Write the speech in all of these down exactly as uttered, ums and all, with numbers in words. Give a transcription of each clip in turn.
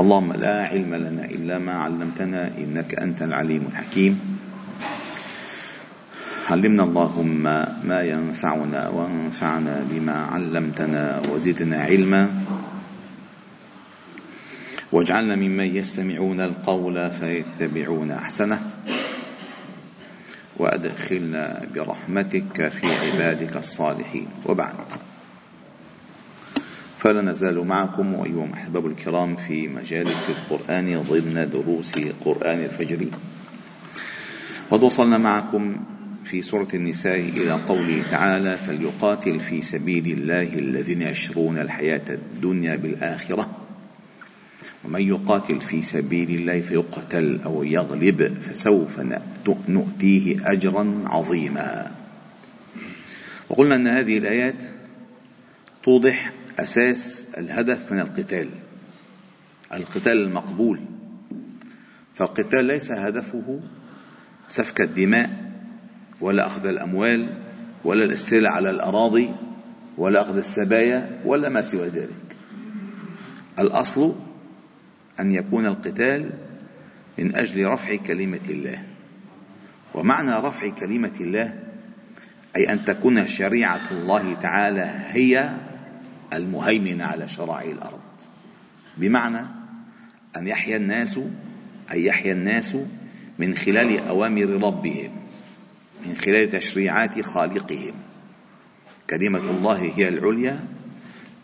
اللهم لا علم لنا إلا ما علمتنا إنك أنت العليم الحكيم. علمنا اللهم ما ينفعنا وانفعنا بما علمتنا وزدنا علما، واجعلنا ممن يستمعون القول فيتبعون أحسنه، وأدخلنا برحمتك في عبادك الصالحين. وبعد، فلا نزال معكم أيها الأحباب الكرام في مجالس القرآن ضمن دروس قرآن الفجر، قد وصلنا معكم في سورة النساء إلى قوله تعالى: فليقاتل في سبيل الله الذين يشرون الحياة الدنيا بالآخرة ومن يقاتل في سبيل الله فيقتل أو يغلب فسوف نؤتيه أجرا عظيما. وقلنا أن هذه الآيات توضح أساس الهدف من القتال، القتال المقبول. فالقتال ليس هدفه سفك الدماء ولا أخذ الأموال ولا الاستيلاء على الأراضي ولا أخذ السبايا ولا ما سوى ذلك. الأصل أن يكون القتال من أجل رفع كلمة الله، ومعنى رفع كلمة الله أي أن تكون شريعة الله تعالى هي المهيمنة على شرائع الأرض، بمعنى أن يحيا الناس أي يحيا الناس من خلال أوامر ربهم، من خلال تشريعات خالقهم. كلمة الله هي العليا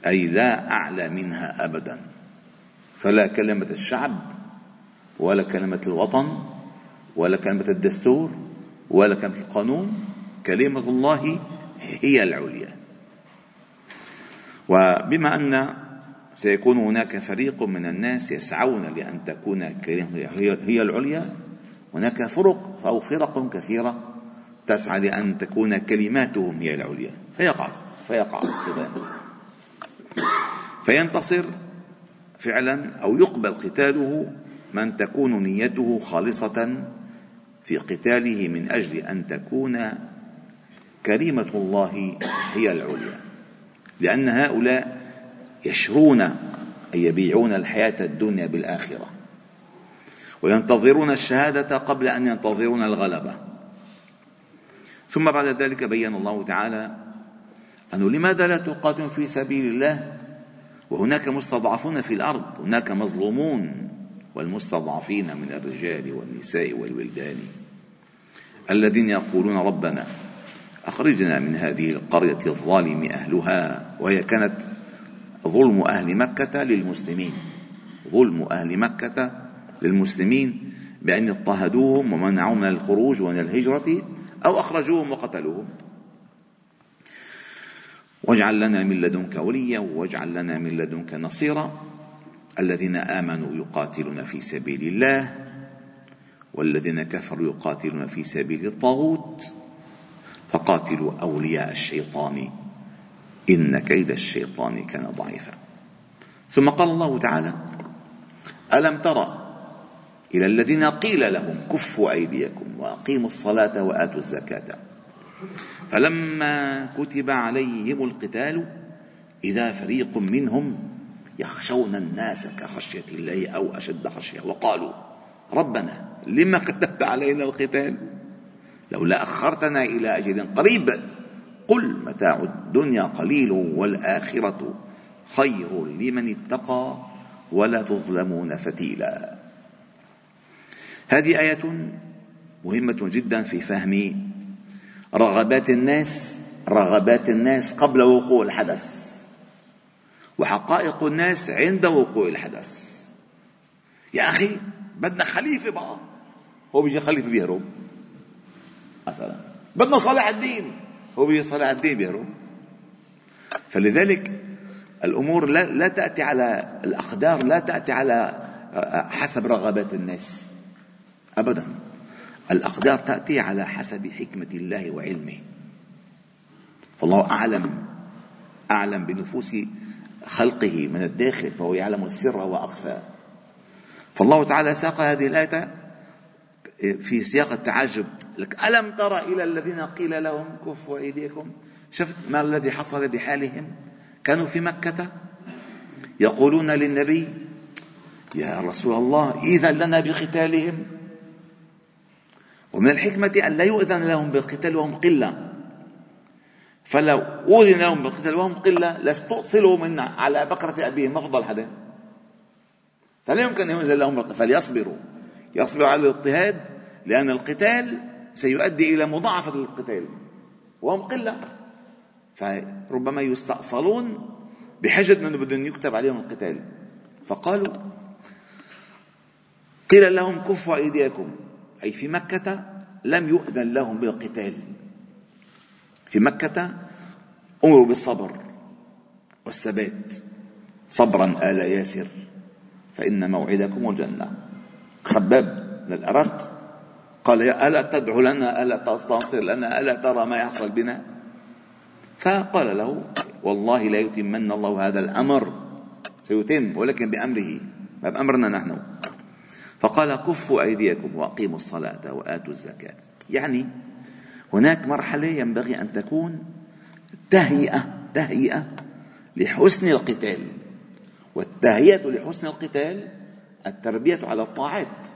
أي لا أعلى منها أبدا، فلا كلمة الشعب ولا كلمة الوطن ولا كلمة الدستور ولا كلمة القانون، كلمة الله هي العليا. وبما أن سيكون هناك فريق من الناس يسعون لأن تكون كلمة هي العليا، هناك فرق أو فرق كثيرة تسعى لأن تكون كلماتهم هي العليا، فيقع فيقع الصدام، فينتصر فعلا أو يقبل قتاله من تكون نيته خالصة في قتاله من أجل أن تكون كلمة الله هي العليا، لأن هؤلاء يشرون أي يبيعون الحياة الدنيا بالآخرة، وينتظرون الشهادة قبل أن ينتظرون الغلبة. ثم بعد ذلك بيّن الله تعالى أنه لماذا لا تقاتل في سبيل الله وهناك مستضعفون في الأرض، هناك مظلومون والمستضعفين من الرجال والنساء والولدان الذين يقولون ربنا أخرجنا من هذه القرية الظالم أهلها، وهي كانت ظلم أهل مكة للمسلمين، ظلم أهل مكة للمسلمين بأن اضطهدوهم ومنعوهم من الخروج ومن الهجرة أو أخرجوهم وقتلوهم. واجعل لنا من لدنك وليا واجعل لنا من لدنك نصيرا. الذين آمنوا يقاتلون في سبيل الله والذين كفروا يقاتلون في سبيل الطاغوت، فقاتلوا أولياء الشيطان إن كيد الشيطان كان ضعيفا. ثم قال الله تعالى: ألم ترى إلى الذين قيل لهم كفوا أيديكم وأقيموا الصلاة وآتوا الزكاة فلما كتب عليهم القتال إذا فريق منهم يخشون الناس كخشية الله أو أشد خشية وقالوا ربنا لما كتبت علينا القتال لولا أخرتنا إلى أجل قريب قل متاع الدنيا قليل والآخرة خير لمن اتقى ولا تظلمون فتيلا. هذه آية مهمة جدا في فهم رغبات الناس، رغبات الناس قبل وقوع الحدث، وحقائق الناس عند وقوع الحدث. يا أخي بدنا خليفة بقى، هو بيجي خليفة بيهرب مثلا، بدنا صلاح الدين، هو بيجي صلاح الدين بيهرب. فلذلك الأمور لا, لا تأتي على الأقدار، لا تأتي على حسب رغبات الناس أبدا، الأقدار تأتي على حسب حكمة الله وعلمه، فالله أعلم أعلم بنفوس خلقه من الداخل، فهو يعلم السر وأخفى. فالله تعالى ساق هذه الآية في سياق التعجب، لك ألم ترى إلى الذين قيل لهم كفوا أيديكم، شفت ما الذي حصل بحالهم، كانوا في مكة يقولون للنبي يا رسول الله إذن لنا بقتالهم. ومن الحكمة أن لا يؤذن لهم بالقتال وهم قلة، فلو أذن لهم بالقتال وهم قلة لاستؤصلوا من على بقرة أبيهم، ما فضل حدا، فلا يمكن أن يؤذن لهم، فليصبروا، يصبروا على الاضطهاد، لأن القتال سيؤدي إلى مضاعفة القتال وهم قلة، فربما يستأصلون بحجة أنه بدهم يكتب عليهم القتال. فقالوا قيل لهم كفوا أيديكم، أي في مكة لم يؤذن لهم بالقتال، في مكة أمروا بالصبر والثبات، صبرا آل ياسر فإن موعدكم الجنة. خباب بن الأرت قال يا ألا تدعو لنا، ألا تستنصر لنا، ألا ترى ما يحصل بنا؟ فقال له والله لا يتمن الله هذا الأمر، سيتم ولكن بأمره، ما بأمرنا نحن. فقال كفوا أيديكم وأقيموا الصلاة وآتوا الزكاة. يعني هناك مرحلة ينبغي أن تكون تهيئة، تهيئة لحسن القتال، والتهيئة لحسن القتال التربية على الطاعات،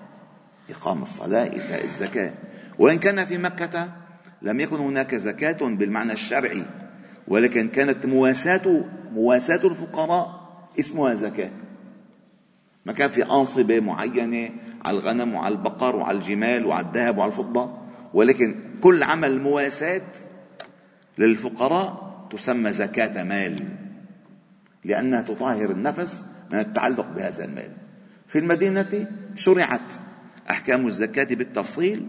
إقام الصلاة، إيتاء الزكاة. وإن كان في مكة لم يكن هناك زكاة بالمعنى الشرعي، ولكن كانت مواساة مواساة الفقراء اسمها زكاة. ما كان في أنصبة معينة على الغنم وعلى البقر وعلى الجمال وعلى الذهب وعلى الفضة، ولكن كل عمل مواساة للفقراء تسمى زكاة مال، لأنها تطهر النفس من التعلق بهذا المال. في المدينة شرعت أحكام الزكاة بالتفصيل،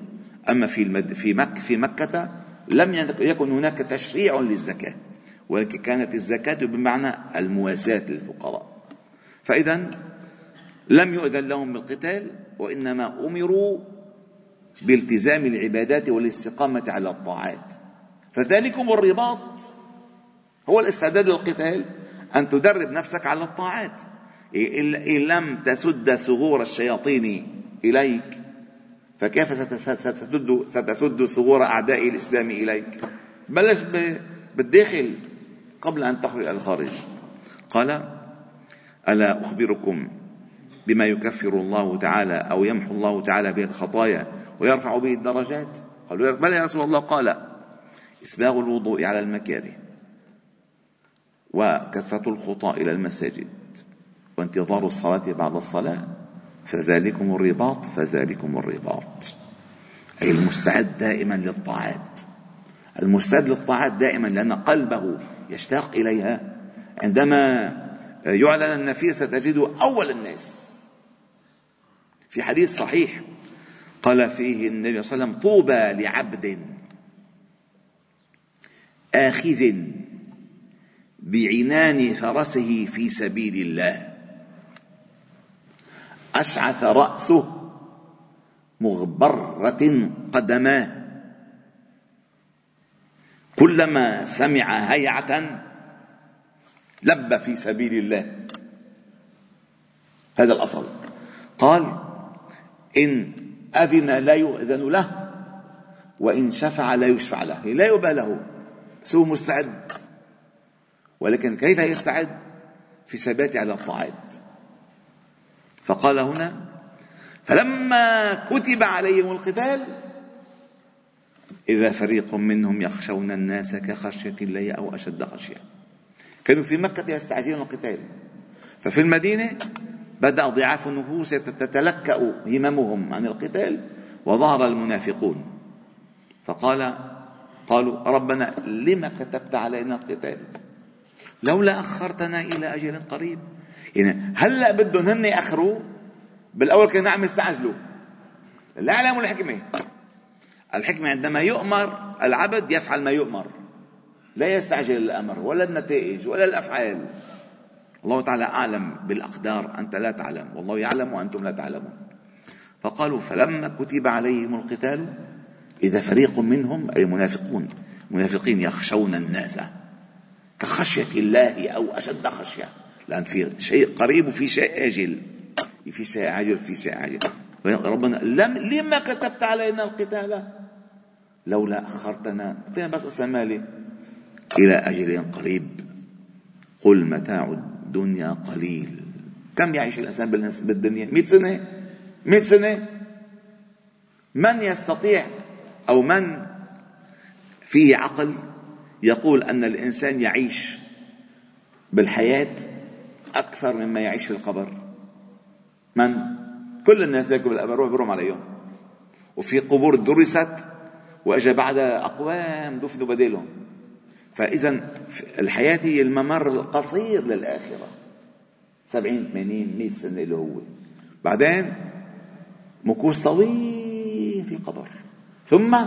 أما في المد... في مك... في مكة لم يكن هناك تشريع للزكاة، ولكن كانت الزكاة بمعنى المواساة للفقراء. فإذا لم يؤذن لهم بالقتال، وإنما أمروا بالتزام العبادات والاستقامة على الطاعات. فذلكم الرباط، هو الاستعداد للقتال، أن تدرب نفسك على الطاعات. إن لم تسد ثغور الشياطين إليك فكيف ستسد ستسد ثغور أعداء الإسلام إليك؟ بلش بالداخل قبل أن تخرج إلى الخارج. قال ألا أخبركم بما يكفر الله تعالى أو يمحو الله تعالى به الخطايا ويرفع به الدرجات؟ قالوا بل يا رسول الله. قال إسباغ الوضوء على المكاره، وكثرة الخطى إلى المساجد، وانتظار الصلاة بعد الصلاة، فذلكم الرباط فذلكم الرباط أي المستعد دائما للطاعات، المستعد للطاعات دائما، لأن قلبه يشتاق إليها. عندما يعلن النفير ستجده أول الناس. في حديث صحيح قال فيه النبي صلى الله عليه وسلم طوبى لعبد آخذ بعنان فرسه في سبيل الله، أشعث رأسه مغبرة قدماه، كلما سمع هيعة لب في سبيل الله. هذا الأصل. قال إن أذن لا يؤذن له، وإن شفع لا يشفع له، لا يبالي له، بس هو مستعد. ولكن كيف يستعد؟ في ثباته على الطاعات. فقال هنا فلما كتب عليهم القتال إذا فريق منهم يخشون الناس كخشية الله أو أشد خشية. كانوا في مكة يستعجلون القتال، ففي المدينة بدأ ضعاف النفوس تتلكأ هممهم عن القتال، وظهر المنافقون. فقال قالوا ربنا لما كتبت علينا القتال لولا أخرتنا إلى أجل قريب. يعني هلأ بدهم هن يأخروا، بالأول كانوا عم يستعجلوا. لا يعلموا الحكمة. الحكمة عندما يؤمر العبد يفعل ما يؤمر، لا يستعجل الأمر ولا النتائج ولا الأفعال. الله تعالى أعلم بالأقدار، أنت لا تعلم، والله يعلم وأنتم لا تعلمون. فقالوا فلما كتب عليهم القتال إذا فريق منهم أي منافقون منافقين يخشون الناس كخشية الله أو أشد خشية، لأن في شيء قريب وفي شيء آجل، في شيء عاجل في شيء عاجل. ربنا لم لما كتبت علينا القتال لولا أخرتنا، بس أسمالي إلى أجل قريب. قل متاع الدنيا قليل كم يعيش الإنسان بالدنيا؟ مئة سنة؟ مئة سنة؟ من يستطيع أو من فيه عقل يقول أن الإنسان يعيش بالحياة أكثر مما يعيش في القبر؟ من؟ كل الناس بيكوا بالقبر، روح بروم عليهم، وفي قبور درست وأجا بعدها أقوام دفنوا بديلهم. فإذا الحياة هي الممر القصير للآخرة، سبعين ثمانين مئة سنة اللي هو، بعدين مكوس طويل في القبر، ثم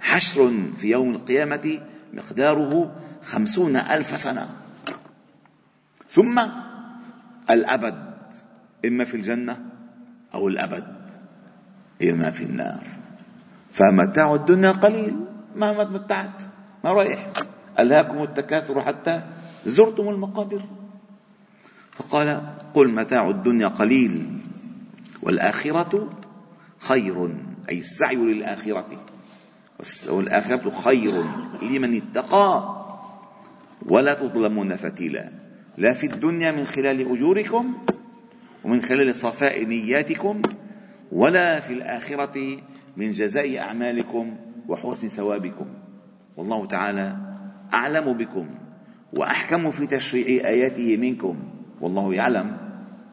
حشر في يوم القيامة مقداره خمسون ألف سنة، ثم الأبد، إما في الجنة أو الأبد إما في النار. فمتاع الدنيا قليل، مهما تمتعت ما رايح. ألهاكم التكاثر حتى زرتم المقابر. فقال قل متاع الدنيا قليل والآخرة خير، أي السعي للآخرة، والآخرة خير لمن اتقى ولا تظلمون فتيلا، لا في الدنيا من خلال أجوركم ومن خلال صفاء نياتكم، ولا في الآخرة من جزاء أعمالكم وحسن ثوابكم، والله تعالى أعلم بكم وأحكم في تشريع آياته منكم، والله يعلم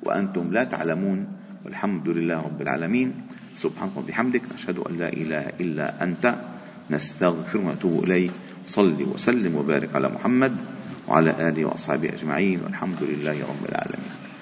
وأنتم لا تعلمون. والحمد لله رب العالمين. سبحانك وبحمدك، نشهد أن لا إله إلا أنت، نستغفر ونتوب إليك. صل وسلم وبارك على محمد وعلى آله وأصحابه أجمعين، والحمد لله رب العالمين.